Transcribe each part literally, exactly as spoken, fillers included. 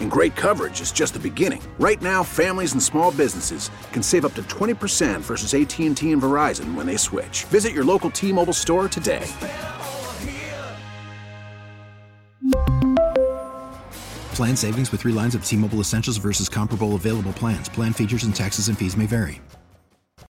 And great coverage is just the beginning. Right now, families and small businesses can save up to twenty percent versus A T and T and Verizon when they switch. Visit your local T-Mobile store today. Plan savings with three lines of T-Mobile Essentials versus comparable available plans. Plan features and taxes and fees may vary.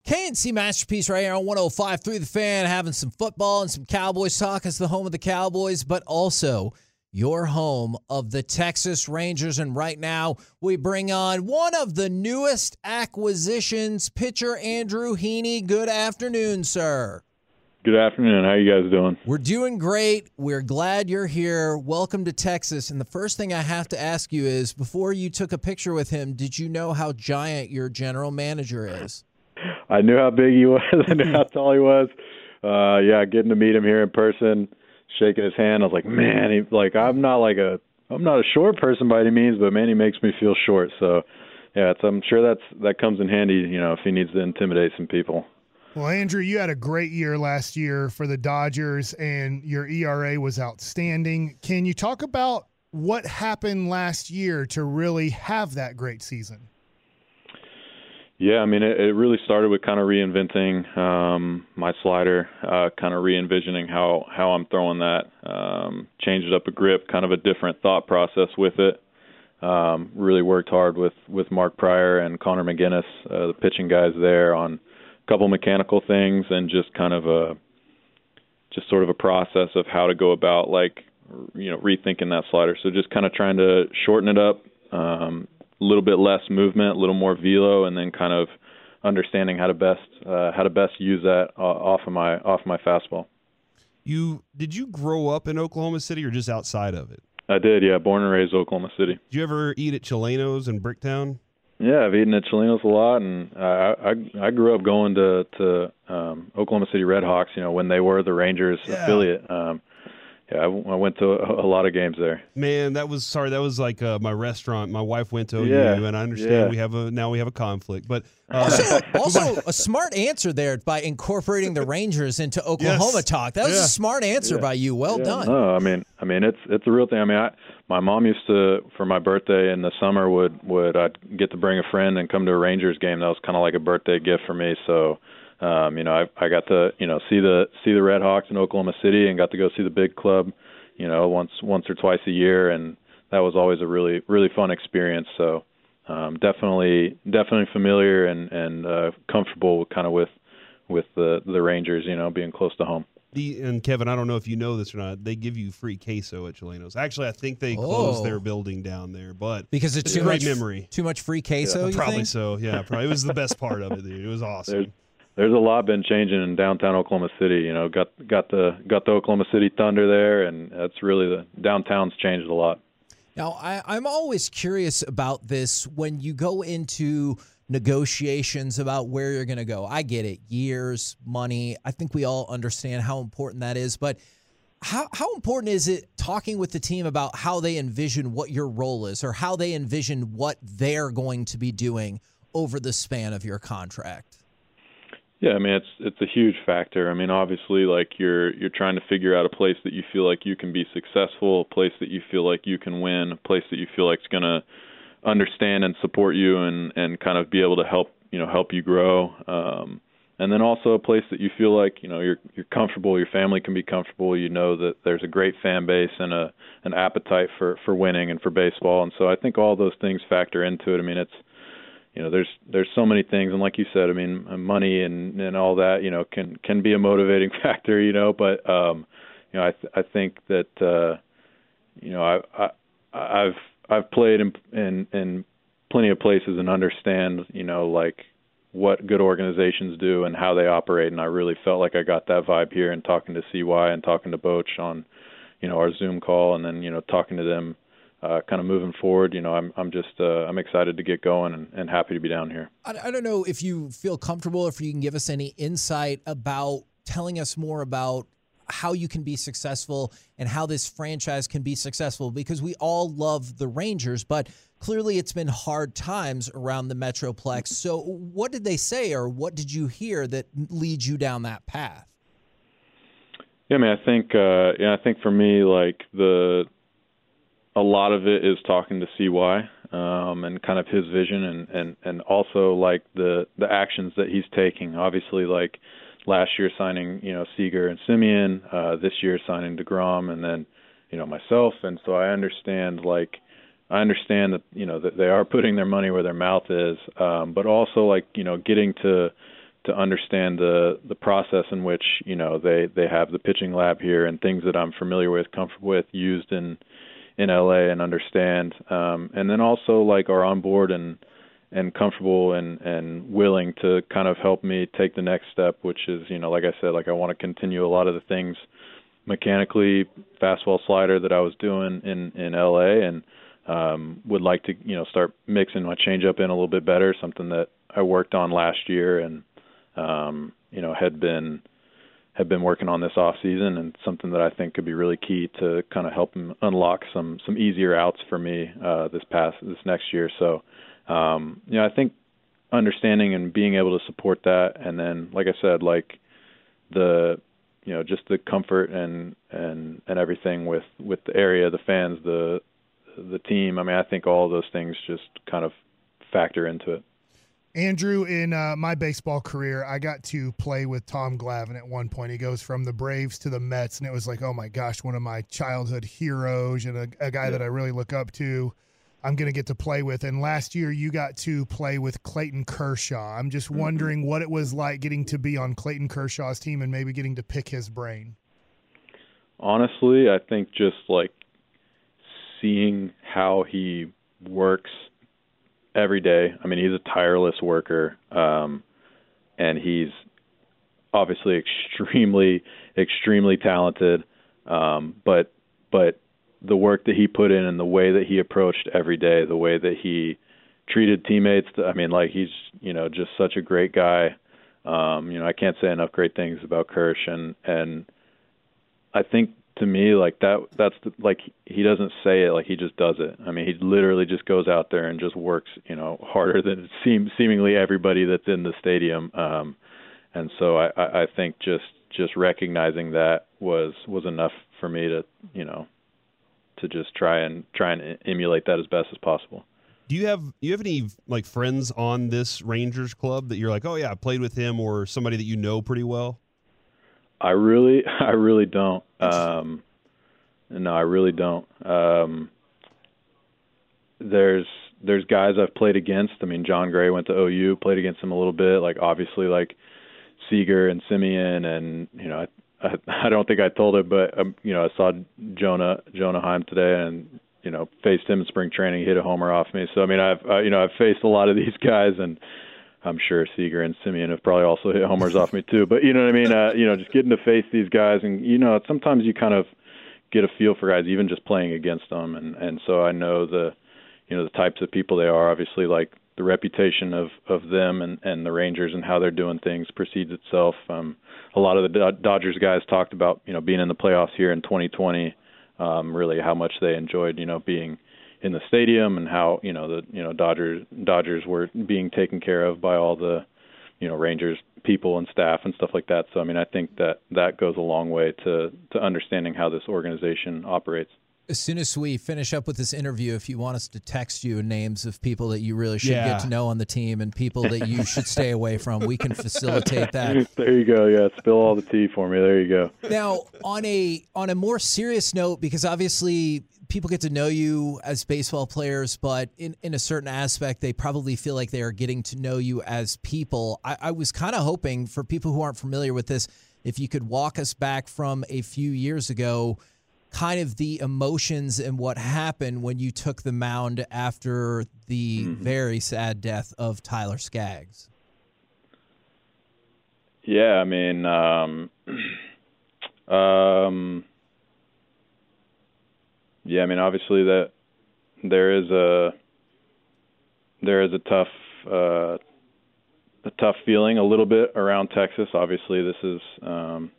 K N C Masterpiece right here on one oh five point three The Fan, having some football and some Cowboys talk. It's the home of the Cowboys, but also your home of the Texas Rangers. And right now, we bring on one of the newest acquisitions, pitcher Andrew Heaney. Good afternoon, sir. Good afternoon. How you guys doing? We're doing great. We're glad you're here. Welcome to Texas. And the first thing I have to ask you is, before you took a picture with him, did you know how giant your general manager is? I knew how big he was. I knew how tall he was. Uh, yeah, getting to meet him here in person, shaking his hand, I was like, man, he, like I'm not like a I'm not a short person by any means, but man, he makes me feel short. So, yeah, it's, I'm sure that's that comes in handy, you know, if he needs to intimidate some people. Well, Andrew, you had a great year last year for the Dodgers, and your E R A was outstanding. Can you talk about what happened last year to really have that great season? Yeah, I mean, it, it really started with kind of reinventing um, my slider, uh, kind of re-envisioning how, how I'm throwing that, um, changed up a grip, kind of a different thought process with it. Um, really worked hard with, with Mark Pryor and Connor McGinnis, uh, the pitching guys there, on a couple mechanical things and just kind of a just sort of a process of how to go about, like, you know, rethinking that slider. So just kind of trying to shorten it up. Um, a little bit less movement, a little more velo, and then kind of understanding how to best uh, how to best use that uh, off of my off my fastball. You did you grow up in Oklahoma City or just outside of it? I did, yeah. Born and raised Oklahoma City. Did you ever eat at Chelino's in Bricktown? Yeah, I've eaten at Chelino's a lot, and I I, I grew up going to to um, Oklahoma City Redhawks. You know, when they were the Rangers yeah. affiliate. Um, Yeah, I went to a lot of games there. Man, that was sorry. That was like uh, my restaurant. My wife went to O U, yeah, and I understand yeah. we have a now we have a conflict. But uh, also, also a smart answer there by incorporating the Rangers into Oklahoma yes. talk. That was yeah. a smart answer yeah. by you. Well yeah, done. No, I mean, I mean, it's it's a real thing. I mean, I, my mom used to, for my birthday in the summer, would would I'd get to bring a friend and come to a Rangers game. That was kind of like a birthday gift for me. So. Um, you know, I, I got to, you know, see the, see the Red Hawks in Oklahoma City, and got to go see the big club, you know, once, once or twice a year. And that was always a really, really fun experience. So, um, definitely, definitely familiar and, and, uh, comfortable kind of with, with the, the Rangers, you know, being close to home. The, and Kevin, I don't know if you know this or not, they give you free queso at Chelino's. Actually, I think they closed oh. their building down there, but because it's, it's too a great much, memory. Too much free queso, yeah, you probably think? So. Yeah, probably. It was the best part of it, dude. It was awesome. There's, There's a lot been changing in downtown Oklahoma City. You know, got got the got the Oklahoma City Thunder there, and that's really the downtown's changed a lot. Now, I, I'm always curious about this when you go into negotiations about where you're going to go. I get it, years, money. I think we all understand how important that is. But how how important is it talking with the team about how they envision what your role is, or how they envision what they're going to be doing over the span of your contract? Yeah, I mean, it's it's a huge factor. I mean, obviously, like you're you're trying to figure out a place that you feel like you can be successful, a place that you feel like you can win, a place that you feel like is going to understand and support you, and, and kind of be able to help you know help you grow. Um, and then also a place that you feel like you know you're you're comfortable, your family can be comfortable. You know that there's a great fan base and a an appetite for, for winning and for baseball. And so I think all those things factor into it. I mean, it's. You know, there's there's so many things, and like you said, I mean, money and, and all that, you know, can can be a motivating factor, you know. But um, you know, I th- I think that uh, you know, I, I I've I've played in, in in plenty of places and understand, you know, like what good organizations do and how they operate, and I really felt like I got that vibe here, and talking to C Y and talking to Boach on, you know, our Zoom call, and then you know talking to them Uh, kind of moving forward, you know, I'm I'm just uh, I'm excited to get going and, and happy to be down here. I, I don't know if you feel comfortable, if you can give us any insight about telling us more about how you can be successful and how this franchise can be successful, because we all love the Rangers, but clearly it's been hard times around the Metroplex. So what did they say, or what did you hear that leads you down that path? Yeah, I mean, I think uh, yeah, I think for me, like the a lot of it is talking to C Y um, and kind of his vision and, and, and also like the, the actions that he's taking. Obviously, like last year signing, you know, Seager and Simeon, uh, this year signing DeGrom and then, you know, myself. And so I understand, like, I understand that, you know, that they are putting their money where their mouth is, um, but also like, you know, getting to, to understand the, the process in which, you know, they, they have the pitching lab here and things that I'm familiar with, comfortable with, used in, in L A and understand. Um, and then also like are on board and, and comfortable and, and willing to kind of help me take the next step, which is, you know, like I said, like I want to continue a lot of the things mechanically, fastball slider that I was doing in, in L A and um, would like to, you know, start mixing my changeup in a little bit better, something that I worked on last year and, um, you know, had been, have been working on this off season, and something that I think could be really key to kind of helping unlock some, some easier outs for me uh, this past this next year. So, um, you know, I think understanding and being able to support that, and then, like I said, like the, you know, just the comfort and and, and everything with, with the area, the fans, the the team. I mean, I think all of those things just kind of factor into it. Andrew, in uh, my baseball career, I got to play with Tom Glavine at one point. He goes from the Braves to the Mets, and it was like, oh, my gosh, one of my childhood heroes and a, a guy yeah. that I really look up to, I'm going to get to play with. And last year, you got to play with Clayton Kershaw. I'm just wondering mm-hmm. what it was like getting to be on Clayton Kershaw's team and maybe getting to pick his brain. Honestly, I think just, like, seeing how he works every day. I mean, he's a tireless worker, um, and he's obviously extremely, extremely talented. Um, but but the work that he put in and the way that he approached every day, the way that he treated teammates. I mean, like he's you know just such a great guy. Um, you know, I can't say enough great things about Kersh, and and I think. To me, like that, that's the, like, he doesn't say it, like he just does it. I mean, he literally just goes out there and just works, you know, harder than seem, seemingly everybody that's in the stadium. Um, and so I, I think just, just recognizing that was, was enough for me to, you know, to just try and try and emulate that as best as possible. Do you have, you have any like friends on this Rangers club that you're like, oh yeah, I played with him, or somebody that you know pretty well? I really, I really don't. Um, no, I really don't. Um, there's, there's guys I've played against. I mean, John Gray went to O U, played against him a little bit. Like obviously, like Seager and Simeon, and you know, I, I, I don't think I told it, but um, you know, I saw Jonah Jonah Heim today, and you know, faced him in spring training, he hit a homer off me. So I mean, I've uh, you know, I've faced a lot of these guys, and I'm sure Seager and Simeon have probably also hit homers off me too, but you know what I mean? Uh, you know, just getting to face these guys, and, you know, sometimes you kind of get a feel for guys, even just playing against them. And, and so I know the, you know, the types of people they are. Obviously, like the reputation of, of them and, and the Rangers and how they're doing things precedes itself. Um, a lot of the Dodgers guys talked about, you know, being in the playoffs here in twenty twenty, um, really how much they enjoyed, you know, being in the stadium, and how, you know, the, you know, Dodgers, Dodgers were being taken care of by all the, you know, Rangers people and staff and stuff like that. So, I mean, I think that that goes a long way to, to understanding how this organization operates. As soon as we finish up with this interview, if you want us to text you names of people that you really should yeah. get to know on the team and people that you should stay away from, we can facilitate that. There you go. Yeah, spill all the tea for me. There you go. Now, on a on a more serious note, because obviously people get to know you as baseball players, but in, in a certain aspect, they probably feel like they are getting to know you as people. I, I was kind of hoping, for people who aren't familiar with this, if you could walk us back from a few years ago, kind of the emotions and what happened when you took the mound after the mm-hmm. very sad death of Tyler Skaggs. Yeah, I mean, um, um, yeah, I mean, obviously that there is a there is a tough uh, a tough feeling a little bit around Texas. Obviously, this is um,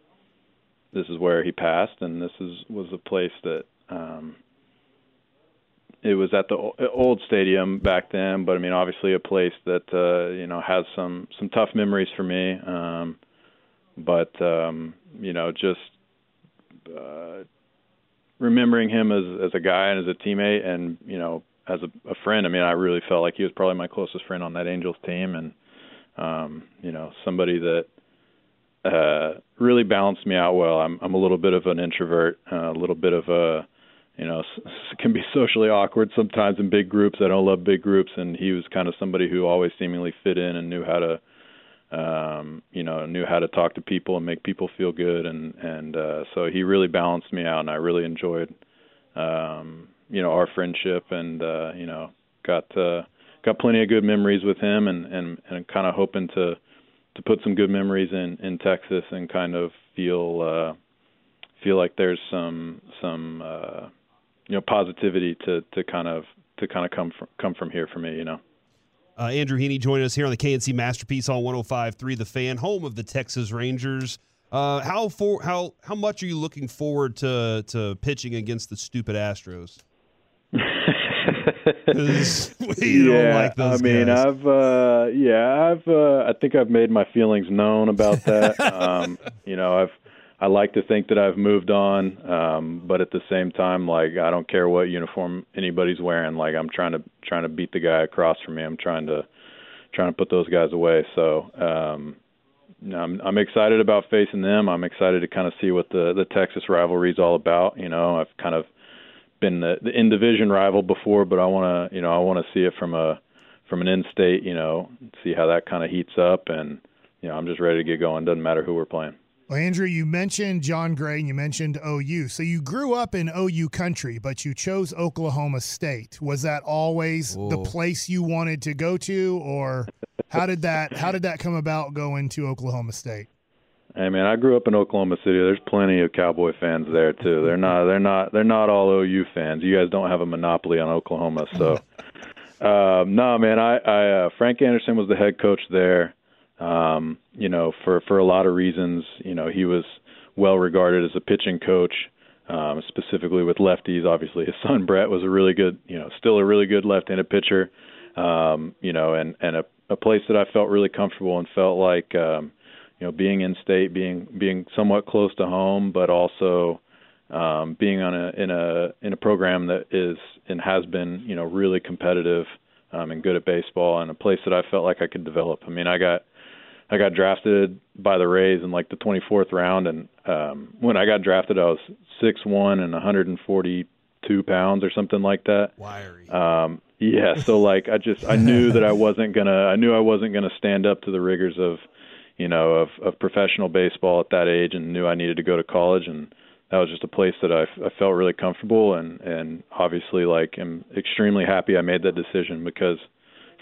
this is where he passed, and this is was a place that um, it was at the old stadium back then. But I mean, obviously, a place that uh, you know has some some tough memories for me. Um, but um, you know, just. Uh, remembering him as, as a guy and as a teammate and, you know, as a, a friend. I mean, I really felt like he was probably my closest friend on that Angels team. And, um, you know, somebody that, uh, really balanced me out. Well, I'm, I'm a little bit of an introvert, uh, a little bit of a, you know, s- can be socially awkward sometimes in big groups. I don't love big groups. And he was kind of somebody who always seemingly fit in and knew how to, um, you know, knew how to talk to people and make people feel good. And, and, uh, so he really balanced me out and I really enjoyed, um, you know, our friendship and, uh, you know, got, uh, got plenty of good memories with him and, and, and kind of hoping to, to put some good memories in, in Texas and kind of feel, uh, feel like there's some, some, uh, you know, positivity to, to kind of, to kind of come from, come from here for me, you know? Uh, Andrew Heaney joining us here on the K N C Masterpiece on one oh five point three The Fan, home of the Texas Rangers. Uh, how for how how much are you looking forward to to pitching against the stupid Astros? we yeah, don't like those I mean, guys. I've uh, yeah, I've uh, I think I've made my feelings known about that. um, you know, I've I like to think that I've moved on, um, but at the same time, like I don't care what uniform anybody's wearing. Like I'm trying to trying to beat the guy across from me. I'm trying to trying to put those guys away. So um, I'm, I'm excited about facing them. I'm excited to kind of see what the, the Texas rivalry is all about. You know, I've kind of been the, the in division rival before, but I want to you know I want to see it from a from an in state. You know, see how that kind of heats up, and you know I'm just ready to get going. Doesn't matter who we're playing. Well, Andrew, you mentioned John Gray and you mentioned O U. So you grew up in O U country, but you chose Oklahoma State. Was that always Ooh. the place you wanted to go to, or how did that how did that come about going to Oklahoma State? Hey man, I grew up in Oklahoma City. There's plenty of Cowboy fans there too. They're not they're not they're not all O U fans. You guys don't have a monopoly on Oklahoma. So um, no man, I, I uh, Frank Anderson was the head coach there. Um, you know, for, for a lot of reasons, you know, he was well regarded as a pitching coach, um, specifically with lefties. Obviously his son, Brett, was a really good, you know, still a really good left-handed pitcher. Um, you know, and, and a, a place that I felt really comfortable and felt like, um, you know, being in state, being, being somewhat close to home, but also, um, being on a, in a, in a program that is, and has been, you know, really competitive, um, and good at baseball, and a place that I felt like I could develop. I mean, I got, I got drafted by the Rays in like the twenty-fourth round. And um, when I got drafted, I was six one and one forty-two pounds or something like that. Wiry. Um, yeah. So like, I just, I knew that I wasn't going to, I knew I wasn't going to stand up to the rigors of, you know, of, of professional baseball at that age, and knew I needed to go to college. And that was just a place that I, I felt really comfortable. And, and obviously like I'm extremely happy I made that decision, because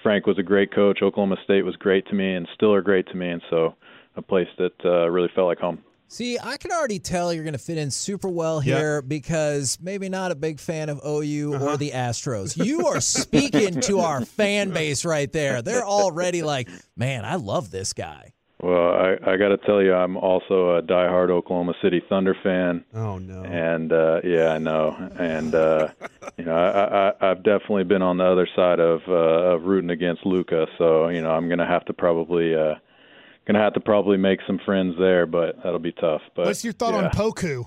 Frank was a great coach. Oklahoma State was great to me and still are great to me, and so a place that uh, really felt like home. See, I can already tell you're going to fit in super well here, yep. because maybe not a big fan of O U uh-huh. or the Astros. You are speaking to our fan base right there. They're already like, man, I love this guy. Well, I, I got to tell you, I'm also a diehard Oklahoma City Thunder fan. Oh, no. And, uh, yeah, I know. And, uh, you know, I, I, I've definitely been on the other side of, uh, of rooting against Luka. So, you know, I'm going to have to probably uh, going to have to probably make some friends there, but that'll be tough. But what's your thought yeah. on Poku?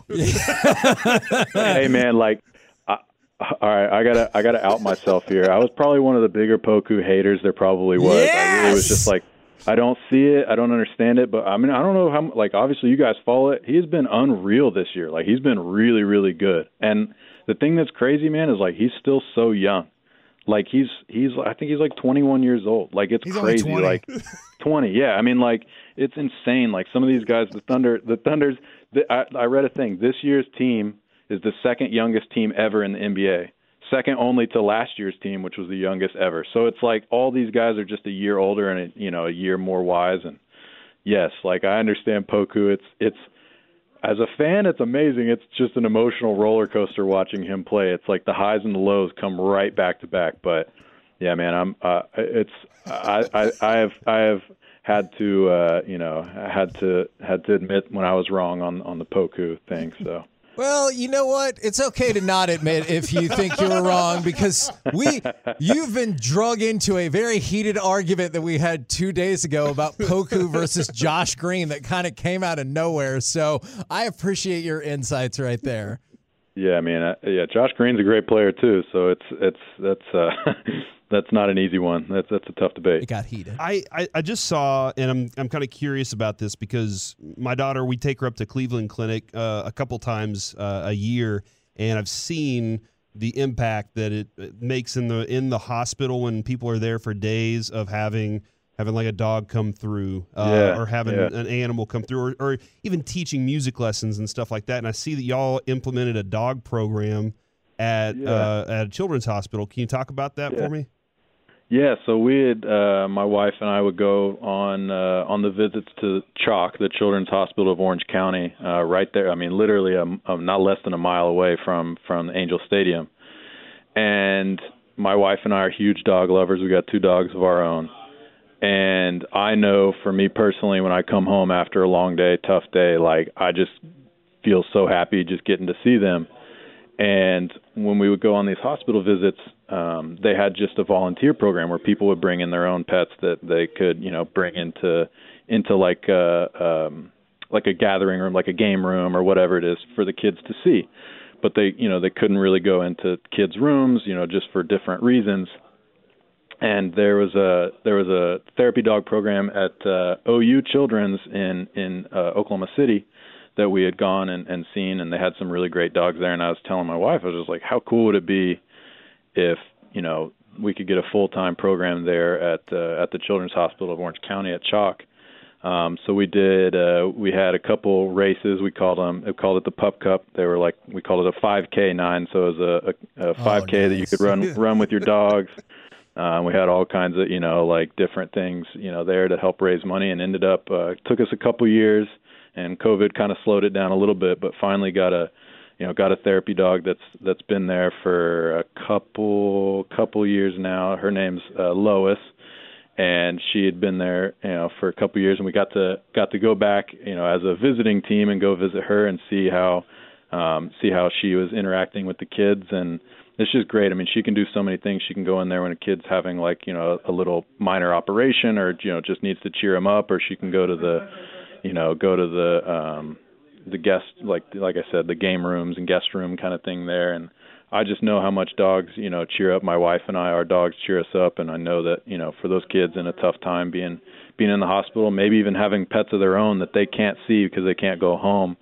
Hey, man, like, I, all right, I got to I gotta out myself here. I was probably one of the bigger Poku haters there probably was. Yes! I really was just like, I don't see it. I don't understand it. But, I mean, I don't know how – like, obviously, you guys follow it. He's been unreal this year. Like, he's been really, really good. And the thing that's crazy, man, is, like, he's still so young. Like, he's – he's I think he's, like, twenty-one years old. Like, it's he's crazy. twenty. Like, twenty, yeah. I mean, like, it's insane. Like, some of these guys, the Thunder – the Thunders – I, I read a thing. This year's team is the second youngest team ever in the N B A. Second only to last year's team, which was the youngest ever. So it's like all these guys are just a year older and, you know, a year more wise. And yes, like I understand Poku. It's, it's, As a fan, it's amazing. It's just an emotional roller coaster watching him play. It's like the highs and the lows come right back to back. But yeah, man, I'm. Uh, it's I, I I have I have had to uh, you know had to had to admit when I was wrong on on the Poku thing. So. Well, you know what? It's okay to not admit if you think you were wrong, because we you've been drug into a very heated argument that we had two days ago about Poku versus Josh Green that kind of came out of nowhere. So I appreciate your insights right there. Yeah, I mean, uh, yeah, Josh Green's a great player too. So it's it's that's uh, that's not an easy one. That's that's a tough debate. It got heated. I, I, I just saw, and I'm I'm kind of curious about this because my daughter, we take her up to Cleveland Clinic uh, a couple times uh, a year, and I've seen the impact that it, it makes in the in the hospital when people are there for days of having. Having like a dog come through uh, yeah, or having yeah. an animal come through or, or even teaching music lessons and stuff like that. And I see that y'all implemented a dog program at yeah. uh, at a children's hospital. Can you talk about that yeah. for me? Yeah, so we had, uh, my wife and I would go on uh, on the visits to Chalk, the Children's Hospital of Orange County, uh, right there. I mean, literally a, a, not less than a mile away from, from Angel Stadium. And my wife and I are huge dog lovers. We got two dogs of our own. And I know for me personally, when I come home after a long day, tough day, like I just feel so happy just getting to see them. And when we would go on these hospital visits, um, they had just a volunteer program where people would bring in their own pets that they could, you know, bring into into like a, um, like a gathering room, like a game room or whatever it is for the kids to see. But they, you know, they couldn't really go into kids' rooms, you know, just for different reasons. And there was a there was a therapy dog program at uh, O U Children's in in uh, Oklahoma City that we had gone and, and seen, and they had some really great dogs there. And I was telling my wife, I was just like, how cool would it be if you know we could get a full time program there at uh, at the Children's Hospital of Orange County at Chalk? Um, so we did. Uh, we had a couple races. We called them. We called it the Pup Cup. They were like we called it a five K nine. So it was a, a, a five K oh, nice. that you could run run with your dogs. Um, we had all kinds of, you know, like different things, you know, there to help raise money, and ended up, uh, took us a couple years, and COVID kind of slowed it down a little bit, but finally got a, you know, got a therapy dog that's, that's been there for a couple, couple years now. Her name's uh, Lois, and she had been there, you know, for a couple years, and we got to, got to go back, you know, as a visiting team and go visit her and see how, um, see how she was interacting with the kids. And it's just great. I mean, she can do so many things. She can go in there when a kid's having, like, you know, a little minor operation, or, you know, just needs to cheer him up, or she can go to the, you know, go to the, um, the guest, like, like I said, the game rooms and guest room kind of thing there. And I just know how much dogs, you know, cheer up my wife and I. Our dogs cheer us up. And I know that, you know, for those kids in a tough time being, being in the hospital, maybe even having pets of their own that they can't see because they can't go home.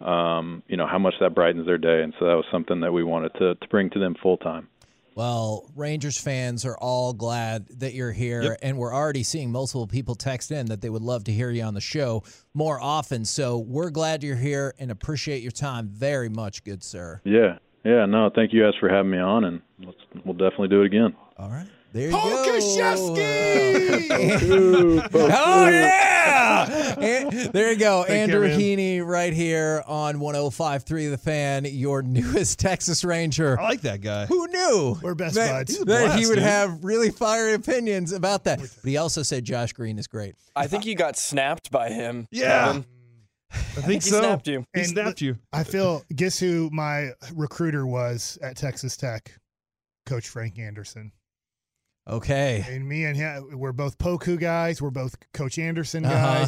Um, you know, how much that brightens their day. And so that was something that we wanted to, to bring to them full time. Well, Rangers fans are all glad that you're here. Yep. And we're already seeing multiple people text in that they would love to hear you on the show more often. So we're glad you're here and appreciate your time very much, good sir. Yeah. Yeah. No, thank you guys for having me on, and let's, we'll definitely do it again. All right. There you Polkashevsky! Go. Oh, yeah! And, there you go. Thank Andrew you, Heaney right here on one oh five point three The Fan, your newest Texas Ranger. I like that guy. Who knew? We're best that, buds. That blast, he would dude. have really fiery opinions about that. But he also said Josh Green is great. I think you got snapped by him. Yeah. Kevin. I think, I think he so. snapped you. He and snapped you. I feel, guess who my recruiter was at Texas Tech? Coach Frank Anderson. Okay. And me and him, we're both Poku guys. We're both Coach Anderson guys. Uh-huh.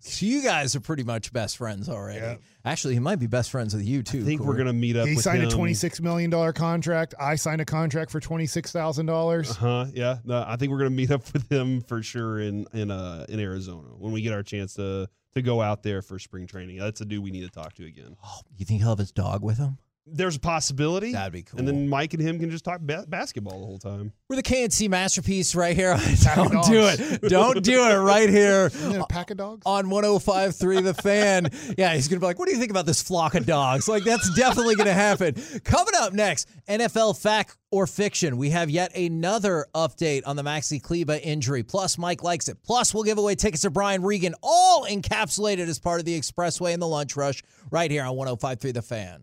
So you guys are pretty much best friends already. Yeah. Actually, he might be best friends with you, too. I think Corey. we're going to meet up he with him. He signed a twenty-six million dollars contract. I signed a contract for twenty-six thousand dollars. Uh-huh, yeah. No, I think we're going to meet up with him for sure in in uh, in Arizona when we get our chance to, to go out there for spring training. That's a dude we need to talk to again. Oh, you think he'll have his dog with him? There's a possibility. That'd be cool. And then Mike and him can just talk ba basketball the whole time. We're the K N C Masterpiece right here. Don't do it. Don't do it right here. Isn't it a pack of dogs? On one oh five point three The Fan. Yeah, he's going to be like, what do you think about this flock of dogs? Like, that's definitely going to happen. Coming up next, N F L Fact or Fiction. We have yet another update on the Maxi Kleber injury. Plus, Mike likes it. Plus, we'll give away tickets to Brian Regan, all encapsulated as part of the Expressway and the Lunch Rush right here on one oh five point three The Fan.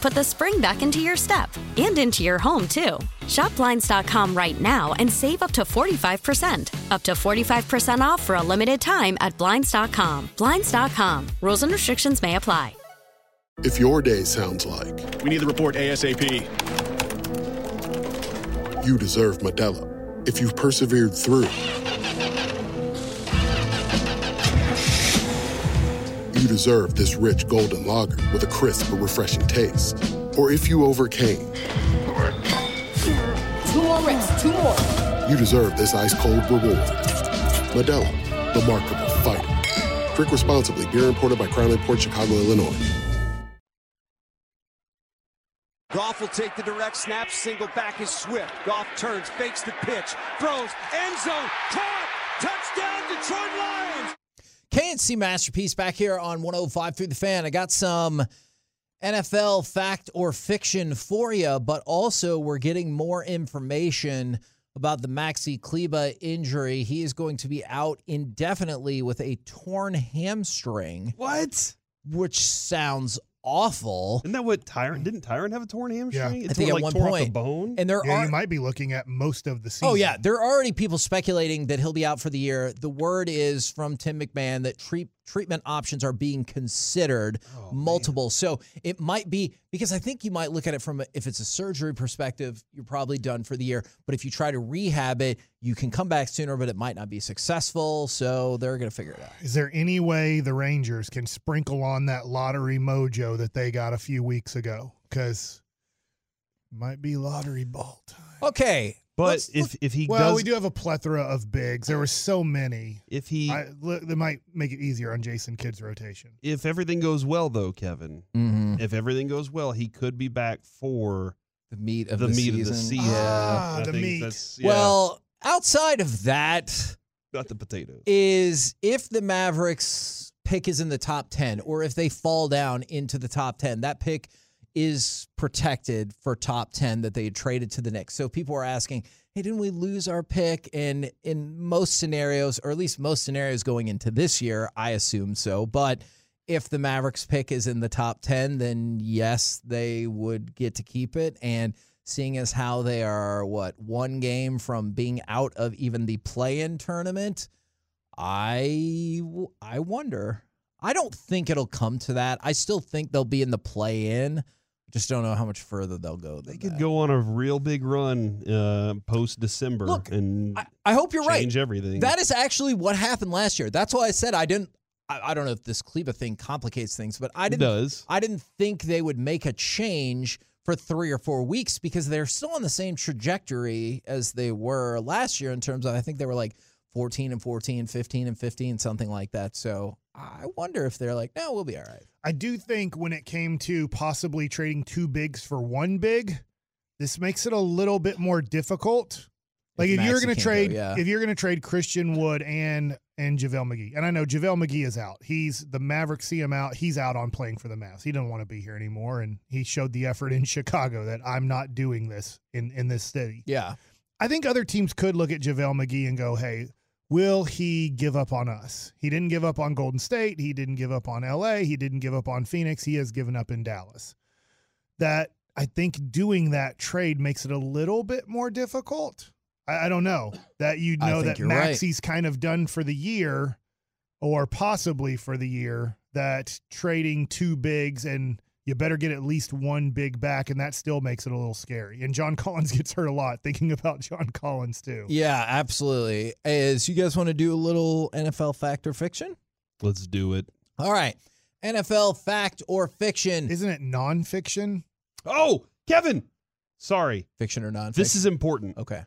put the spring back into your step. And into your home, too. Shop Blinds dot com right now and save up to forty-five percent. Up to forty-five percent off for a limited time at Blinds dot com. Blinds dot com. Rules and restrictions may apply. If your day sounds like... we need the report ASAP. You deserve Modelo. If you've persevered through... you deserve this rich golden lager with a crisp but refreshing taste. Or if you overcame... two more reps, two more. You deserve this ice-cold reward. Modelo, the Remarkable Fighter. Drink responsibly. Beer imported by Crown Imports, Chicago, Illinois. Goff will take the direct snap, single back is Swift. Goff turns, fakes the pitch, throws, end zone, caught, touchdown Detroit Lions! K N C Masterpiece back here on one oh five point three The Fan. I got some N F L fact or fiction for you, but also we're getting more information about the Maxi Kleber injury. He is going to be out indefinitely with a torn hamstring. What? Which sounds awful. Isn't that what Tyron, didn't Tyron have a torn hamstring? Yeah. I think at like one point. Bone? And there yeah, are, you might be looking at most of the season. Oh yeah, there are already people speculating that he'll be out for the year. The word is from Tim McMahon that treat, treatment options are being considered, oh, multiple. Man. So it might be, because I think you might look at it from, a, if it's a surgery perspective, you're probably done for the year. But if you try to rehab it, you can come back sooner, but it might not be successful. So they're going to figure it out. Is there any way the Rangers can sprinkle on that lottery mojo that they got a few weeks ago? Because it might be lottery ball time. Okay. But if, if he well, does... Well, we do have a plethora of bigs. There were so many. If he... I, look, they might make it easier on Jason Kidd's rotation. If everything goes well, though, Kevin, mm-hmm. if everything goes well, he could be back for the meat of the, the meat season. Of the season. Ah, I the think meat. That's, yeah. Well, outside of that... Not the potatoes. Is if the Mavericks... pick is in the top ten, or if they fall down into the top ten, that pick is protected for top ten that they had traded to the Knicks. So people are asking, hey, didn't we lose our pick? And in most scenarios, or at least most scenarios going into this year, I assume so. But if the Mavericks pick is in the top ten, then yes, they would get to keep it. And seeing as how they are, what, one game from being out of even the play-in tournament, I, I wonder. I don't think it'll come to that. I still think they'll be in the play-in. I just don't know how much further they'll go. They could that. go on a real big run uh, post-December. Look, and I, I hope you're change right. Change everything. That is actually what happened last year. That's why I said I didn't. I, I don't know if this Kleber thing complicates things, but I didn't. It does. I didn't think they would make a change for three or four weeks because they're still on the same trajectory as they were last year in terms of I think they were like. fourteen and fourteen, fifteen and fifteen, something like that. So I wonder if they're like, no, we'll be all right. I do think when it came to possibly trading two bigs for one big, this makes it a little bit more difficult. Like if, if you're going to trade, go, yeah. if you're going to trade Christian Wood and and JaVale McGee, and I know JaVale McGee is out. He's the Mavericks see him out. He's out on playing for the Mavs. He doesn't want to be here anymore, and he showed the effort in Chicago that I'm not doing this in in this city. Yeah, I think other teams could look at JaVale McGee and go, hey. Will he give up on us? He didn't give up on Golden State. He didn't give up on L A. He didn't give up on Phoenix. He has given up in Dallas. That I think doing that trade makes it a little bit more difficult. I, I don't know that you know that Maxi's right. kind of done for the year or possibly for the year that trading two bigs and you better get at least one big back, and that still makes it a little scary. And John Collins gets hurt a lot, thinking about John Collins, too. Yeah, absolutely. As you guys want to do a little N F L fact or fiction? Let's do it. All right. N F L fact or fiction. Isn't it nonfiction? Oh, Kevin! Sorry. Fiction or nonfiction? This is important. Okay.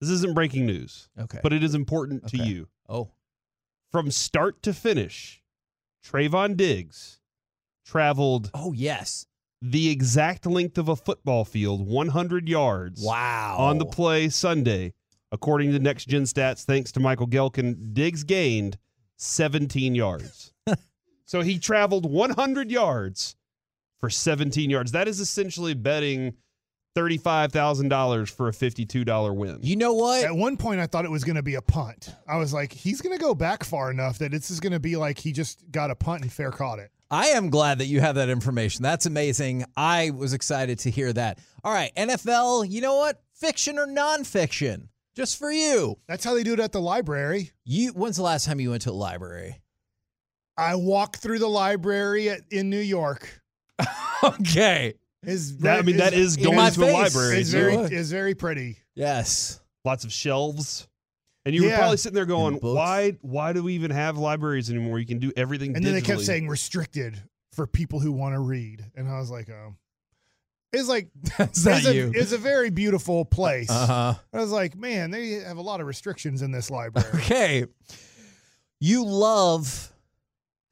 This isn't breaking news. Okay. But it is important okay. to you. Oh. From start to finish, Trayvon Diggs traveled oh yes the exact length of a football field, one hundred yards. Wow. On the play Sunday, according to Next Gen Stats, thanks to Michael Gelkin, Diggs gained seventeen yards. So he traveled one hundred yards for seventeen yards. That is essentially betting thirty-five thousand dollars for a fifty-two dollars win. You know what? At one point, I thought it was going to be a punt. I was like, he's going to go back far enough that this is going to be like he just got a punt and fair caught it. I am glad that you have that information. That's amazing. I was excited to hear that. All right, N F L, you know what? Fiction or nonfiction? Just for you. That's how they do it at the library. You. When's the last time you went to the library? I walked through the library at, in New York. Okay. Is that, I mean, is, that is going to face. A library. It's very, it's very pretty. Yes. Lots of shelves. And you yeah. were probably sitting there going, why Why do we even have libraries anymore? You can do everything and digitally. Then they kept saying restricted for people who want to read. And I was like, oh. It's like, it's, a, it's a very beautiful place. Uh-huh. I was like, man, they have a lot of restrictions in this library. Okay. You love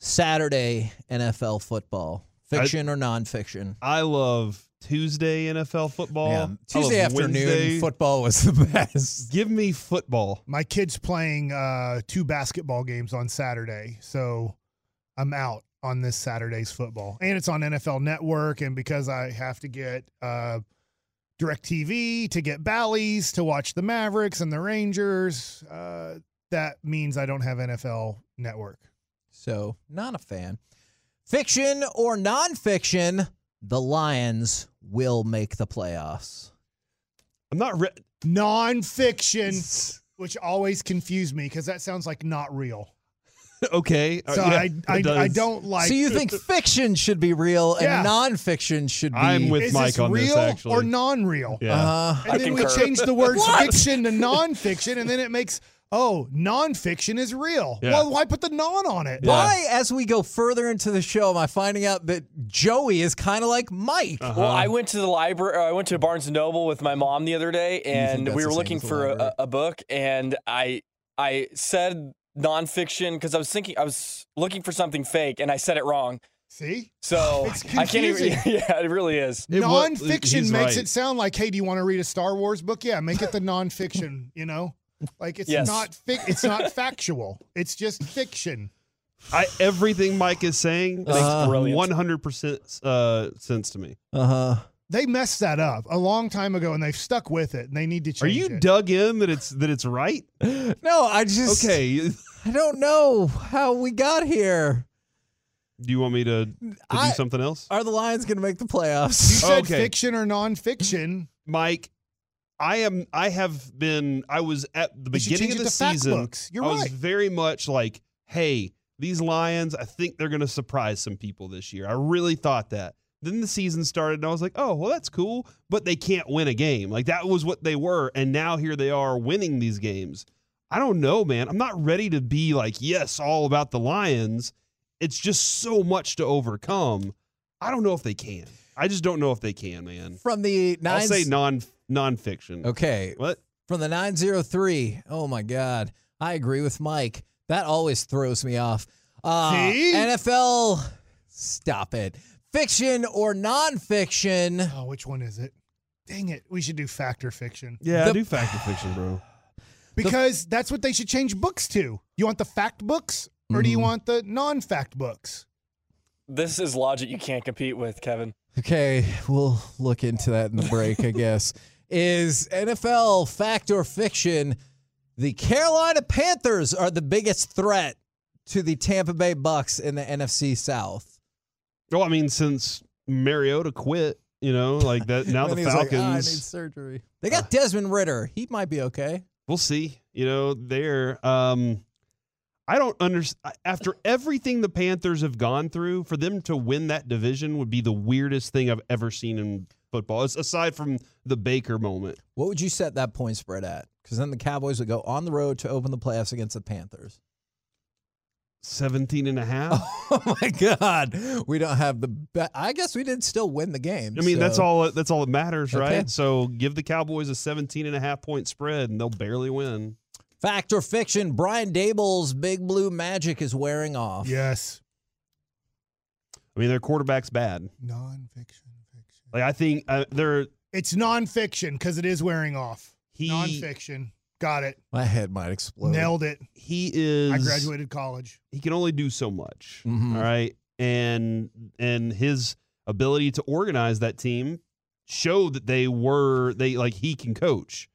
Saturday N F L football. Fiction I, or nonfiction? I love Tuesday N F L football. Yeah. Tuesday afternoon Wednesday. Football was the best. Give me football. My kid's playing uh, two basketball games on Saturday, so I'm out on this Saturday's football. And it's on N F L Network, and because I have to get uh, DirecTV to get Bally's to watch the Mavericks and the Rangers, uh, that means I don't have N F L Network. So, not a fan. Fiction or nonfiction, the Lions will make the playoffs. I'm not re- nonfiction, which always confused me because that sounds like not real. Okay, so yeah, I, I, I don't like. So you think fiction should be real and yeah. nonfiction should be? I'm with Is Mike this on real this actually, or non-real. Yeah. Uh, and I then concur. We change the words fiction to nonfiction, and then it makes. Oh, nonfiction is real. Yeah. Well, why put the non on it? Yeah. Why, as we go further into the show, am I finding out that Joey is kind of like Mike? Uh-huh. Well, I went to the library. I went to Barnes and Noble with my mom the other day, and we were looking for a, a book, and I I said nonfiction because I was thinking I was looking for something fake, and I said it wrong. See? So it's I can't even. Yeah, it really is. It nonfiction makes right. it sound like, hey, do you want to read a Star Wars book? Yeah, make it the nonfiction. You know. Like it's yes. not fi- it's not factual. It's just fiction. I everything Mike is saying makes one hundred percent uh, sense to me. Uh-huh. They messed that up a long time ago, and they've stuck with it. And they need to change. Are you it. Dug in that it's that it's right? No, I just okay. I don't know how we got here. Do you want me to, to I, do something else? Are the Lions going to make the playoffs? You said okay. fiction or nonfiction, Mike. I am. I have been. I was at the beginning of the season. You're I right. was very much like, "Hey, these Lions. I think they're going to surprise some people this year." I really thought that. Then the season started, and I was like, "Oh, well, that's cool." But they can't win a game. Like that was what they were, and now here they are winning these games. I don't know, man. I'm not ready to be like, "Yes, all about the Lions." It's just so much to overcome. I don't know if they can. I just don't know if they can, man. From the nine, I'll say non. Nonfiction. Okay. What? From the nine oh three. Oh, my God. I agree with Mike. That always throws me off. Uh, N F L, stop it. Fiction or nonfiction? Oh, which one is it? Dang it. We should do fact or fiction. Yeah, the, do fact or fiction, bro. Because the, that's what they should change books to. You want the fact books or mm-hmm. do you want the non-fact books? This is logic you can't compete with, Kevin. Okay, we'll look into that in the break, I guess. Is N F L fact or fiction, the Carolina Panthers are the biggest threat to the Tampa Bay Bucks in the N F C South? Well, I mean, since Mariota quit, you know, like that. Now the Falcons. Like, oh, I need surgery. They got uh, Desmond Ritter. He might be okay. We'll see. You know, there. Um, I don't understand. After everything the Panthers have gone through, for them to win that division would be the weirdest thing I've ever seen in football, it's aside from the Baker moment. What would you set that point spread at? Because then the Cowboys would go on the road to open the playoffs against the Panthers. seventeen and a half. Oh, my God. We don't have the be- – I guess we did still win the game. I mean, so. that's all That's all that matters, okay. right? So give the Cowboys a seventeen and a half point spread, and they'll barely win. Fact or fiction, Brian Daboll's Big Blue Magic is wearing off. Yes. I mean, their quarterback's bad. Non-fiction. Fiction. Like, I think uh, they're – It's non-fiction because it is wearing off. He, non-fiction. Got it. My head might explode. Nailed it. He is. I graduated college. He can only do so much. Mm-hmm. All right. And and his ability to organize that team showed that they were, they like he can coach.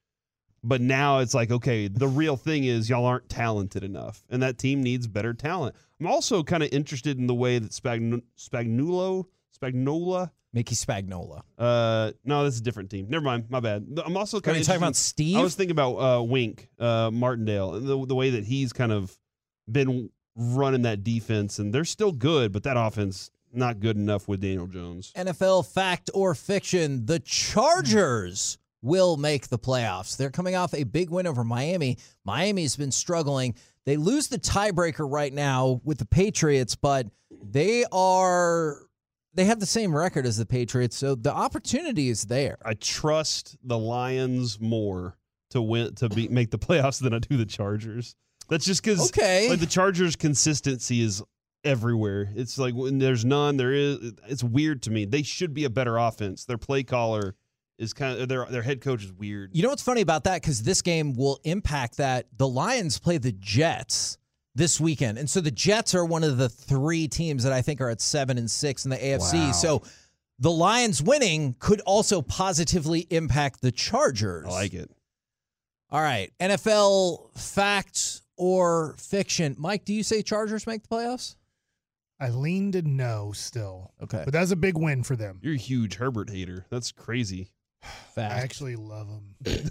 But now it's like, okay, the real thing is y'all aren't talented enough. And that team needs better talent. I'm also kind of interested in the way that Spagn- Spagnuolo, Spagnola. Mickey Spagnola. Uh, no, that's a different team. Never mind. My bad. I'm also kind of talking about Steve. I was thinking about uh, Wink uh, Martindale and the, the way that he's kind of been running that defense, and they're still good, but that offense not good enough with Daniel Jones. N F L fact or fiction: the Chargers will make the playoffs. They're coming off a big win over Miami. Miami's been struggling. They lose the tiebreaker right now with the Patriots, but they are. They have the same record as the Patriots, so the opportunity is there. I trust the Lions more to win to be, make the playoffs than I do the Chargers. That's just because okay. like the Chargers' consistency is everywhere. It's like when there's none, there is. It's weird to me. They should be a better offense. Their play caller is kind of their their head coach is weird. You know what's funny about that? Because this game will impact that. The Lions play the Jets this weekend. And so the Jets are one of the three teams that I think are at seven and six in the A F C. Wow. So the Lions winning could also positively impact the Chargers. I like it. All right. N F L fact or fiction. Mike, do you say Chargers make the playoffs? I lean to no still. Okay. But that's a big win for them. You're a huge Herbert hater. That's crazy. Fact. I actually love him.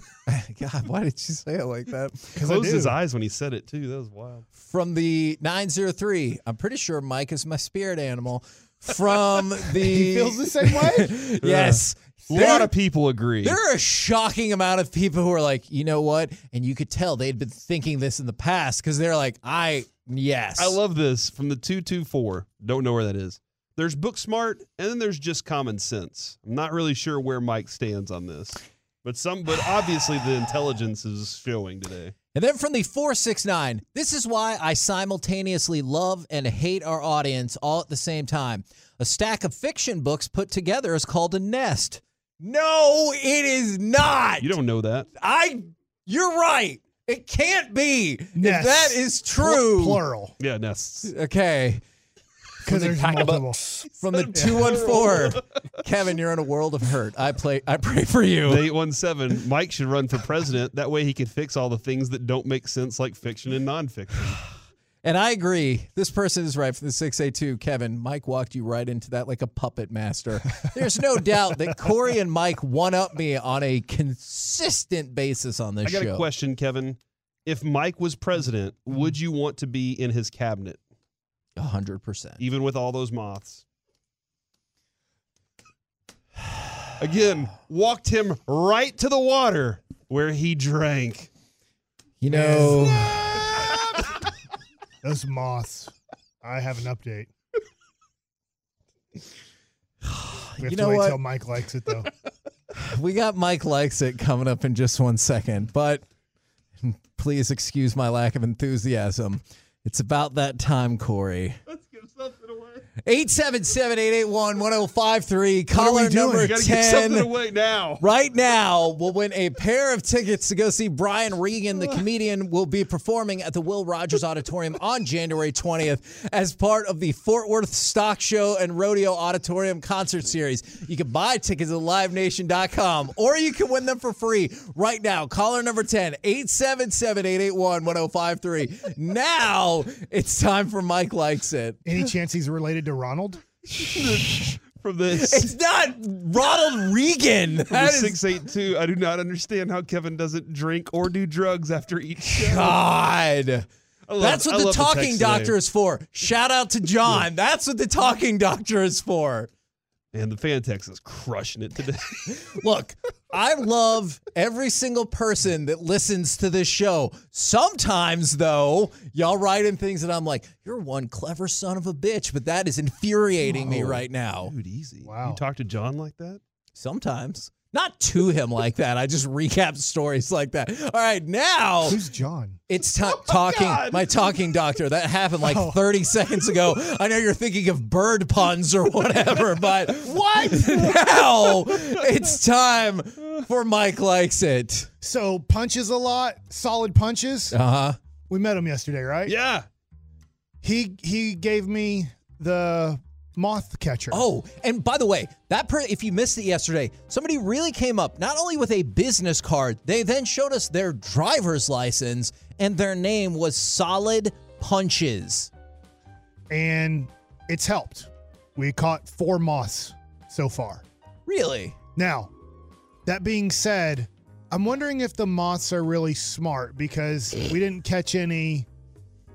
God, why did you say it like that? He closed his eyes when he said it, too. That was wild. From the nine oh three, I'm pretty sure Mike is my spirit animal. From the... He feels the same way? Yes. Yeah. A lot of people agree. There are a shocking amount of people who are like, you know what? And you could tell they'd been thinking this in the past because they're like, I... Yes. I love this. From the two two four. Don't know where that is. There's book smart, and then there's just common sense. I'm not really sure where Mike stands on this, but some, but obviously the intelligence is showing today. And then from the four six nine, this is why I simultaneously love and hate our audience all at the same time. A stack of fiction books put together is called a nest. No, it is not. You don't know that. I. You're right. It can't be. Nests. If that is true. Pl- plural. Yeah, nests. Okay. Because there's multiple. From the two one four, Kevin, you're in a world of hurt. I play. I pray for you. The eight one seven, Mike should run for president. That way he can fix all the things that don't make sense like fiction and nonfiction. And I agree. This person is right for the six eight two, Kevin. Mike walked you right into that like a puppet master. There's no doubt that Corey and Mike one-up me on a consistent basis on this show. I got show. a question, Kevin. If Mike was president, mm-hmm. would you want to be in his cabinet? A hundred percent. Even with all those moths. Again, walked him right to the water where he drank. You know. Those moths. I have an update. We have you to know wait what? till Mike likes it, though. We got Mike likes it coming up in just one second, but please excuse my lack of enthusiasm. It's about that time, Corey. Let's give something away. eight seven seven, eight eight one, one oh five three. Caller number ten. Got to give something away now. Right now, we'll win a pair of tickets to go see Brian Regan, the comedian, will be performing at the Will Rogers Auditorium on January twentieth as part of the Fort Worth Stock Show and Rodeo Auditorium Concert Series. You can buy tickets at live nation dot com or you can win them for free right now. Caller number ten, eight seven seven, eight eight one, one oh five three. Now it's time for Mike Likes It. Any chance he's related to Ronald? From this, it's not Ronald Reagan. From the six eight two, I do not understand how Kevin doesn't drink or do drugs after each show. God. Love, That's what I the talking the doctor today. Is for. Shout out to John. That's what the talking doctor is for. And the fan text is crushing it today. Look, I love every single person that listens to this show. Sometimes, though, y'all write in things that I'm like, you're one clever son of a bitch, but that is infuriating oh, me right now. Dude, easy. Wow. You talk to John like that? Sometimes. Not to him like that. I just recap stories like that. All right, now. Who's John? It's t- oh my talking, God. my talking doctor. That happened like oh. thirty seconds ago. I know you're thinking of bird puns or whatever, but what? Now it's time for Mike Likes It. So punches a lot, solid punches. Uh-huh. We met him yesterday, right? Yeah. He he gave me the... moth catcher. Oh, and by the way, that per- if you missed it yesterday, somebody really came up not only with a business card, they then showed us their driver's license, and their name was Solid Punches. And it's helped. We caught four moths so far. Really? Now, that being said, I'm wondering if the moths are really smart because we didn't catch any...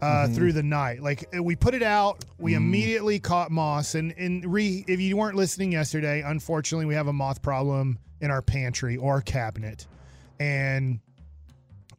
Uh, mm-hmm. through the night. Like, we put it out, we mm. immediately caught moths, and, and re, if you weren't listening yesterday, unfortunately, we have a moth problem in our pantry or cabinet, and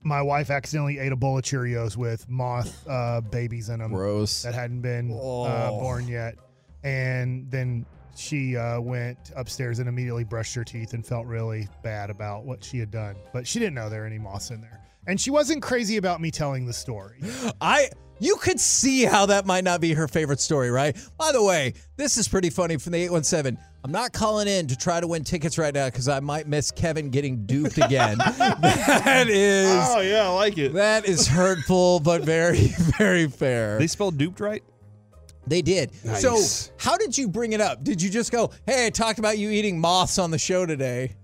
my wife accidentally ate a bowl of Cheerios with moth uh, babies in them. Gross. That hadn't been oh. uh, born yet, and then she uh, went upstairs and immediately brushed her teeth and felt really bad about what she had done, but she didn't know there were any moths in there. And she wasn't crazy about me telling the story. I, you could see how that might not be her favorite story, right? By the way, this is pretty funny from the eight one seven. I'm not calling in to try to win tickets right now because I might miss Kevin getting duped again. That is... Oh, yeah, I like it. That is hurtful, but very, very fair. They spelled duped right? They did. Nice. So how did you bring it up? Did you just go, hey, I talked about you eating moths on the show today?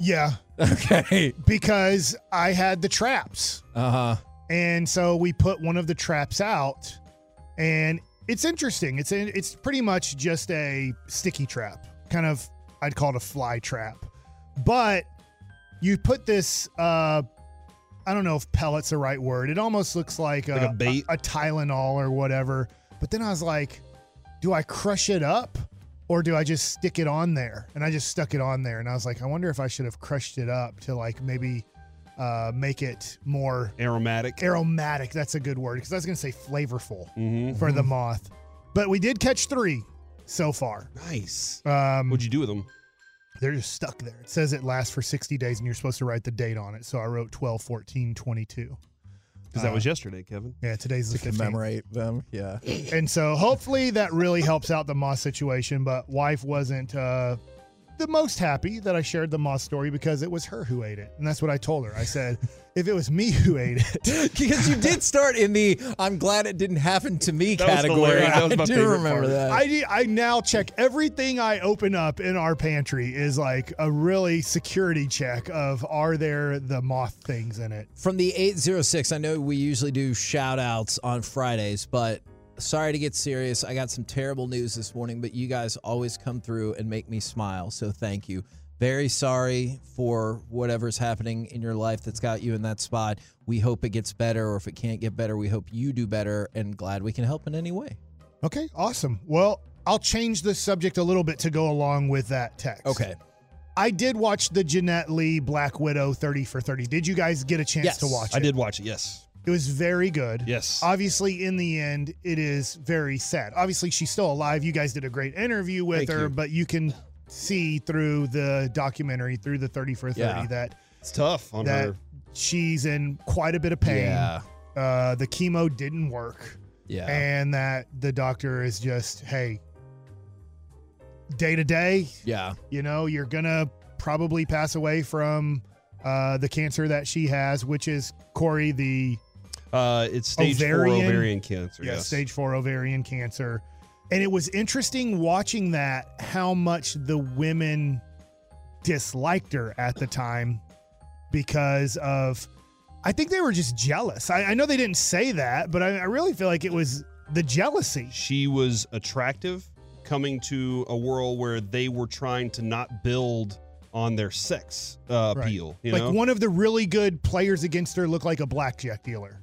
Yeah. Okay. Because I had the traps. Uh-huh. And so we put one of the traps out, and it's interesting. It's in, it's pretty much just a sticky trap. Kind of, I'd call it a fly trap. But you put this, uh, I don't know if pellet's the right word. It almost looks like, like a, a bait, a, a Tylenol or whatever. But then I was like, do I crush it up? Or do I just stick it on there? And I just stuck it on there. And I was like, I wonder if I should have crushed it up to like maybe uh, make it more... Aromatic. Aromatic. That's a good word. Because I was going to say flavorful mm-hmm. for the moth. But we did catch three so far. Nice. Um, What'd you do with them? They're just stuck there. It says it lasts for sixty days and you're supposed to write the date on it. So I wrote twelve fourteen twenty-two. Because that was yesterday, Kevin. Yeah, today's the fifteenth. To commemorate them, yeah. And so hopefully that really helps out the moth situation, but wife wasn't uh, the most happy that I shared the moth story because it was her who ate it. And that's what I told her. I said, if it was me who ate it. Because you did start in the I'm glad it didn't happen to me that category. That was my I do remember part. That. I, I now check everything I open up in our pantry is like a really security check of are there the moth things in it. From the eight oh six, I know we usually do shout outs on Fridays, but sorry to get serious. I got some terrible news this morning, but you guys always come through and make me smile. So thank you. Very sorry for whatever's happening in your life that's got you in that spot. We hope it gets better, or if it can't get better, we hope you do better, and glad we can help in any way. Okay, awesome. Well, I'll change the subject a little bit to go along with that text. Okay. I did watch the Jeanette Lee Black Widow thirty for thirty. Did you guys get a chance yes, to watch it? I did watch it, yes. It was very good. Yes. Obviously, in the end, it is very sad. Obviously, she's still alive. You guys did a great interview with Thank her, you. But you can... see through the documentary, through the thirty for thirty, yeah. that it's tough on that her. She's in quite a bit of pain. Yeah. Uh, the chemo didn't work. Yeah. And that the doctor is just, hey, day to day. Yeah. You know, you're going to probably pass away from uh, the cancer that she has, which is, Corey, the uh, it's stage ovarian, four ovarian cancer. Yeah, yes. Stage four ovarian cancer. And it was interesting watching that, how much the women disliked her at the time because of, I think they were just jealous. I, I know they didn't say that, but I, I really feel like it was the jealousy. She was attractive, coming to a world where they were trying to not build on their sex uh, right. appeal. You like know? One of the really good players against her looked like a blackjack dealer.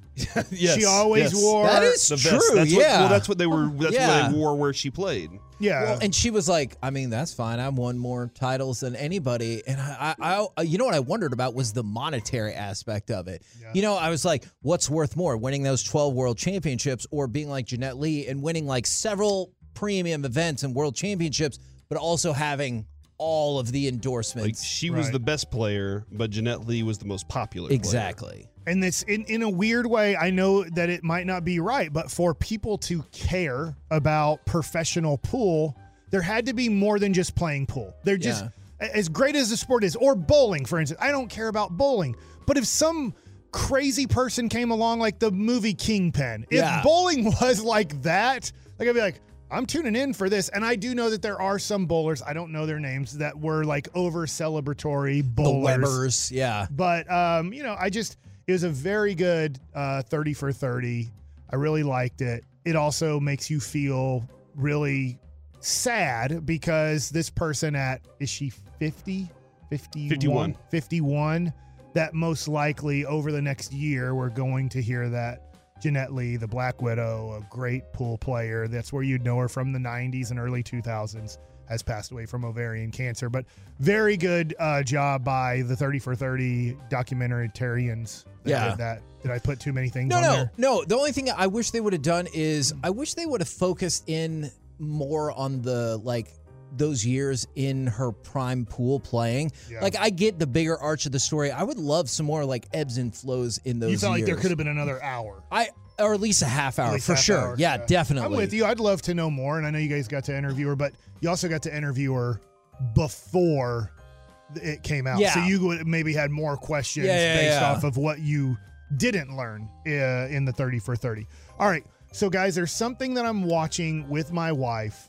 Yes, she always yes. wore that is the true. Vest. That's yeah, what, well, that's what they were. That's yeah. what they wore where she played. Yeah, well, and she was like, I mean, that's fine. I won more titles than anybody, and I, I, I you know what I wondered about was the monetary aspect of it. Yeah. You know, I was like, what's worth more, winning those twelve world championships, or being like Jeanette Lee and winning like several premium events and world championships, but also having all of the endorsements. Like she right. was the best player, but Jeanette Lee was the most popular. Exactly. Player. And this, in, in a weird way, I know that it might not be right, but for people to care about professional pool, there had to be more than just playing pool. They're just, yeah. as great as the sport is, or bowling, for instance. I don't care about bowling, but if some crazy person came along like the movie Kingpin, if yeah. bowling was like that, like I'd be like, I'm tuning in for this. And I do know that there are some bowlers, I don't know their names, that were like over-celebratory bowlers. The Webbers, yeah. But, um, you know, I just... It was a very good uh, thirty for thirty. I really liked it. It also makes you feel really sad because this person at, is she fifty? fifty-one? fifty-one. That most likely over the next year, we're going to hear that Jeanette Lee, the Black Widow, a great pool player, that's where you'd know her from the nineties and early two thousands, has passed away from ovarian cancer. But very good uh, job by the thirty for thirty documentarians that yeah. did that. Did I put too many things no, on no, there? No, no. The only thing I wish they would have done is I wish they would have focused in more on the, like, those years in her prime pool playing. Yeah. Like, I get the bigger arch of the story. I would love some more, like, ebbs and flows in those years. You felt years. Like there could have been another hour. I Or at least a half hour, for half sure. Hour, yeah, yeah, definitely. I'm with you. I'd love to know more, and I know you guys got to interview her, but you also got to interview her before it came out. Yeah. So you would maybe had more questions yeah, yeah, based yeah. off of what you didn't learn uh, in the thirty for thirty. All right, so guys, there's something that I'm watching with my wife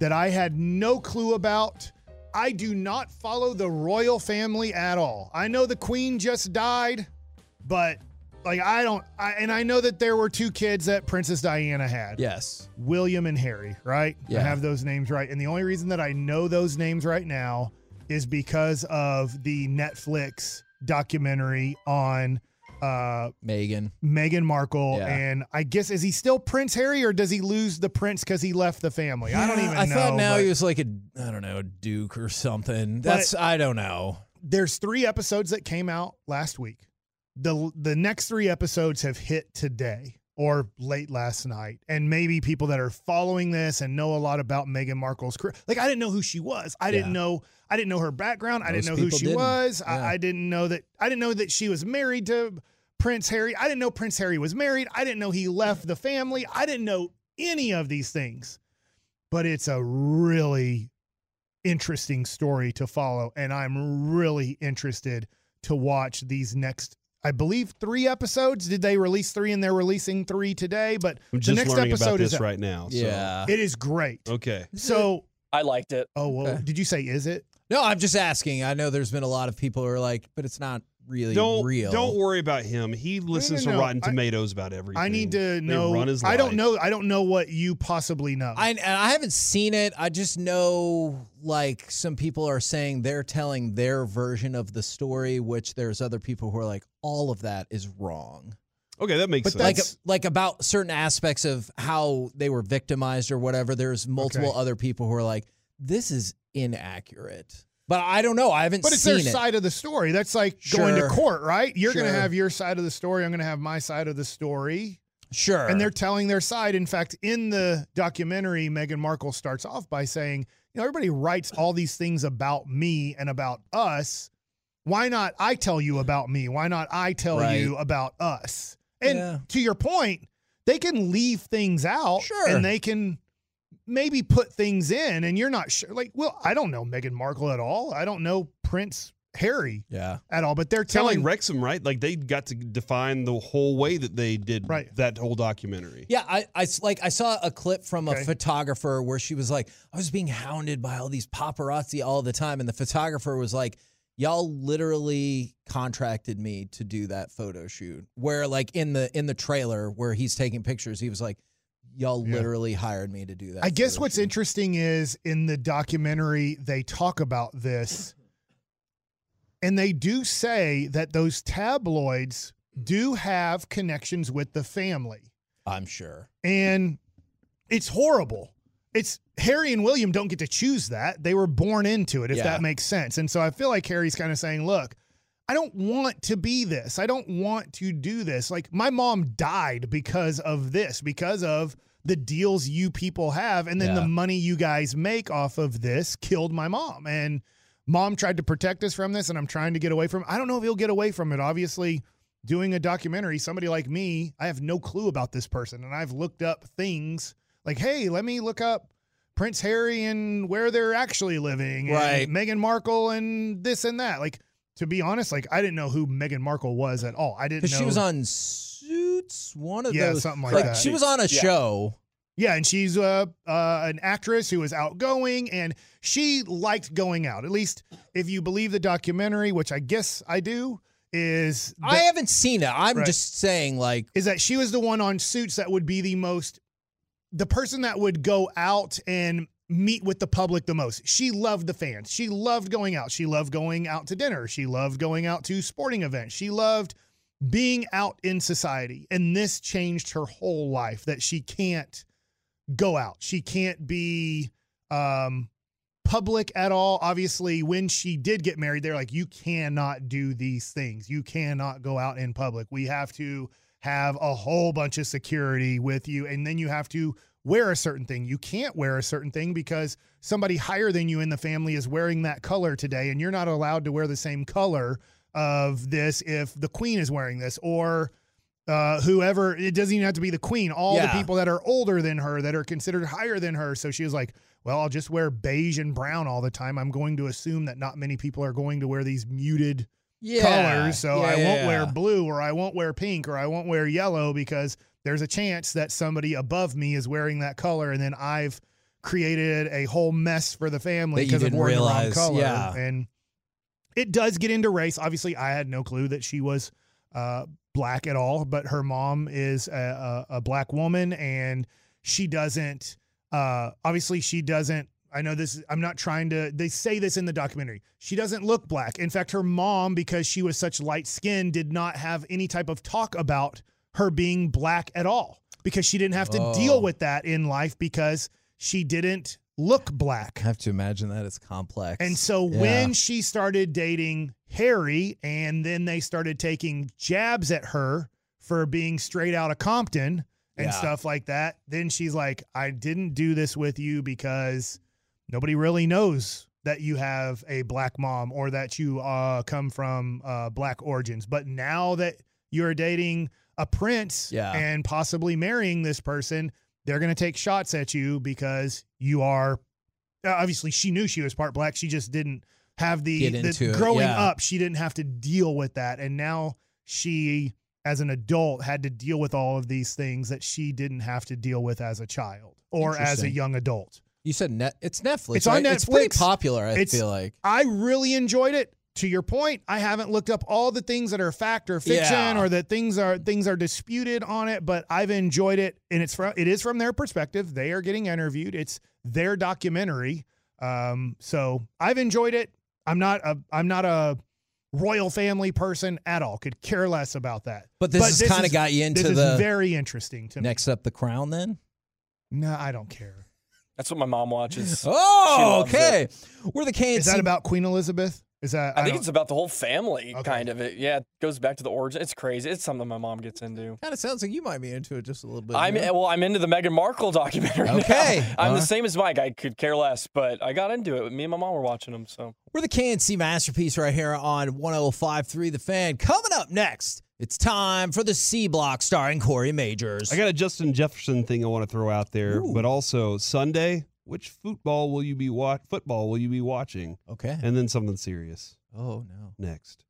that I had no clue about. I do not follow the royal family at all. I know the queen just died, but... Like, I don't, I, and I know that there were two kids that Princess Diana had. Yes. William and Harry, right? Yeah. I have those names right. And the only reason that I know those names right now is because of the Netflix documentary on uh, Meghan. Meghan Markle. Yeah. And I guess, is he still Prince Harry, or does he lose the prince because he left the family? Yeah, I don't even I know. I thought now he was like a, I don't know, a duke or something. That's, I don't know. There's three episodes that came out last week. The the next three episodes have hit today or late last night. And maybe people that are following this and know a lot about Meghan Markle's career. Like, I didn't know who she was. I yeah. didn't know I didn't know her background. Most I didn't know who she didn't. was. Yeah. I, I didn't know that I didn't know that she was married to Prince Harry. I didn't know Prince Harry was married. I didn't know he left the family. I didn't know any of these things. But it's a really interesting story to follow. And I'm really interested to watch these next, I believe, three episodes. Did they release three, and they're releasing three today? But I'm just the next learning episode about this is right now. So. Yeah, it is great. Okay, so I liked it. Oh, well, okay. Did you say is it? No, I'm just asking. I know there's been a lot of people who are like, but it's not really don't, real. Don't worry about him. He listens no, no, no. to Rotten Tomatoes I, about everything. I need to know. They run his life. I don't know. I don't know what you possibly know. I and I haven't seen it. I just know, like, some people are saying they're telling their version of the story, which there's other people who are like, all of that is wrong. Okay, that makes but sense. Like, like about certain aspects of how they were victimized or whatever, there's multiple okay. other people who are like, this is inaccurate. But I don't know. I haven't seen it. But it's their it. side of the story. That's like sure. going to court, right? You're sure. going to have your side of the story. I'm going to have my side of the story. Sure. And they're telling their side. In fact, in the documentary, Meghan Markle starts off by saying, you know, everybody writes all these things about me and about us. Why not I tell you about me? Why not I tell right. you about us? And yeah. to your point, they can leave things out, sure, and they can maybe put things in, and you're not sure. Like, well, I don't know Meghan Markle at all. I don't know Prince Harry yeah. at all, but they're telling like Wrexham, right? Like they got to define the whole way that they did right. that whole documentary. Yeah, I, I like I saw a clip from okay. a photographer where she was like, I was being hounded by all these paparazzi all the time, and the photographer was like, y'all literally contracted me to do that photo shoot. Where like in the in the trailer where he's taking pictures, he was like, y'all yeah. literally hired me to do that. I guess what's shoot. interesting is in the documentary they talk about this. And they do say that those tabloids do have connections with the family. I'm sure. And it's horrible. It's Harry and William don't get to choose that. They were born into it, if yeah. that makes sense. And so I feel like Harry's kind of saying, look, I don't want to be this. I don't want to do this. Like, my mom died because of this, because of the deals you people have. And then yeah. the money you guys make off of this killed my mom. And Mom tried to protect us from this, and I'm trying to get away from it. I don't know if he'll get away from it. Obviously, doing a documentary, somebody like me, I have no clue about this person, and I've looked up things like, hey, let me look up Prince Harry and where they're actually living, right. and Meghan Markle and this and that. Like, to be honest, like, I didn't know who Meghan Markle was at all. I didn't know. Because she was on Suits, one of yeah, those. Yeah, something like, like that. She was on a yeah. show. Yeah, and she's uh, uh, an actress who was outgoing, and she liked going out. At least, if you believe the documentary, which I guess I do, is... That, I haven't seen it. I'm right. just saying, like... Is that she was the one on Suits that would be the most... The person that would go out and meet with the public the most. She loved the fans. She loved going out. She loved going out to dinner. She loved going out to sporting events. She loved being out in society. And this changed her whole life, that she can't... go out. She can't be um, public at all. Obviously, when she did get married, they're like, you cannot do these things. You cannot go out in public. We have to have a whole bunch of security with you. And then you have to wear a certain thing. You can't wear a certain thing because somebody higher than you in the family is wearing that color today. And you're not allowed to wear the same color of this if the queen is wearing this, or Uh, whoever, it doesn't even have to be the queen, all yeah. the people that are older than her, that are considered higher than her. So she was like, well, I'll just wear beige and brown all the time. I'm going to assume that not many people are going to wear these muted yeah. colors. So yeah, I yeah, won't yeah. wear blue, or I won't wear pink, or I won't wear yellow, because there's a chance that somebody above me is wearing that color. And then I've created a whole mess for the family because of wearing the wrong color. Yeah. And it does get into race. Obviously, I had no clue that she was uh black at all, but her mom is a, a, a black woman, and she doesn't, uh, obviously she doesn't, I know this, I'm not trying to, they say this in the documentary, she doesn't look black. In fact, her mom, because she was such light skin, did not have any type of talk about her being black at all, because she didn't have to oh. deal with that in life, because she didn't look black. I have to imagine that it's complex. And so yeah. when she started dating Harry, and then they started taking jabs at her for being straight out of Compton and yeah. stuff like that, then she's like, I didn't do this with you because nobody really knows that you have a black mom, or that you uh, come from uh, black origins. But now that you're dating a prince yeah. and possibly marrying this person, they're going to take shots at you because you are, obviously she knew she was part black. She just didn't have the, the growing yeah. up. She didn't have to deal with that. And now she, as an adult, had to deal with all of these things that she didn't have to deal with as a child or as a young adult. You said net, it's Netflix. It's right? on Netflix. It's pretty popular, I it's, feel like. I really enjoyed it. To your point, I haven't looked up all the things that are fact or fiction yeah. or that things are things are disputed on it, but I've enjoyed it, and it's from it is from their perspective. They are getting interviewed. It's their documentary, um, so I've enjoyed it. I'm not a I'm not a royal family person at all. Could care less about that. But this, this has kind of got you into this the is very interesting to next me. Up, The Crown. Then no, I don't care. That's what my mom watches. Oh, okay. It. We're the K N C. Is that about Queen Elizabeth? Is that, I, I think it's about the whole family, okay. kind of. It, yeah, it goes back to the origin. It's crazy. It's something my mom gets into. Kind of sounds like you might be into it just a little bit. I'm in, well, I'm into the Meghan Markle documentary. Okay, now. I'm uh-huh. the same as Mike. I could care less, but I got into it. Me and my mom were watching them. So we're the K N C Masterpiece right here on one oh five point three The Fan. Coming up next, it's time for the C Block starring Corey Majors. I got a Justin Jefferson thing I want to throw out there, Ooh. but also Sunday. Which football will you be watch? Football will you be watching? Okay, and then something serious. Oh no! Next,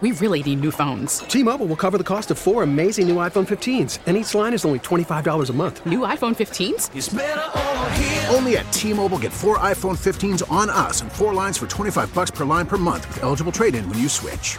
we really need new phones. T-Mobile will cover the cost of four amazing new iPhone fifteens, and each line is only twenty-five dollars a month. New iPhone fifteens? It's better over here! Only at T-Mobile, get four iPhone fifteens on us, and four lines for twenty-five bucks per line per month with eligible trade-in when you switch.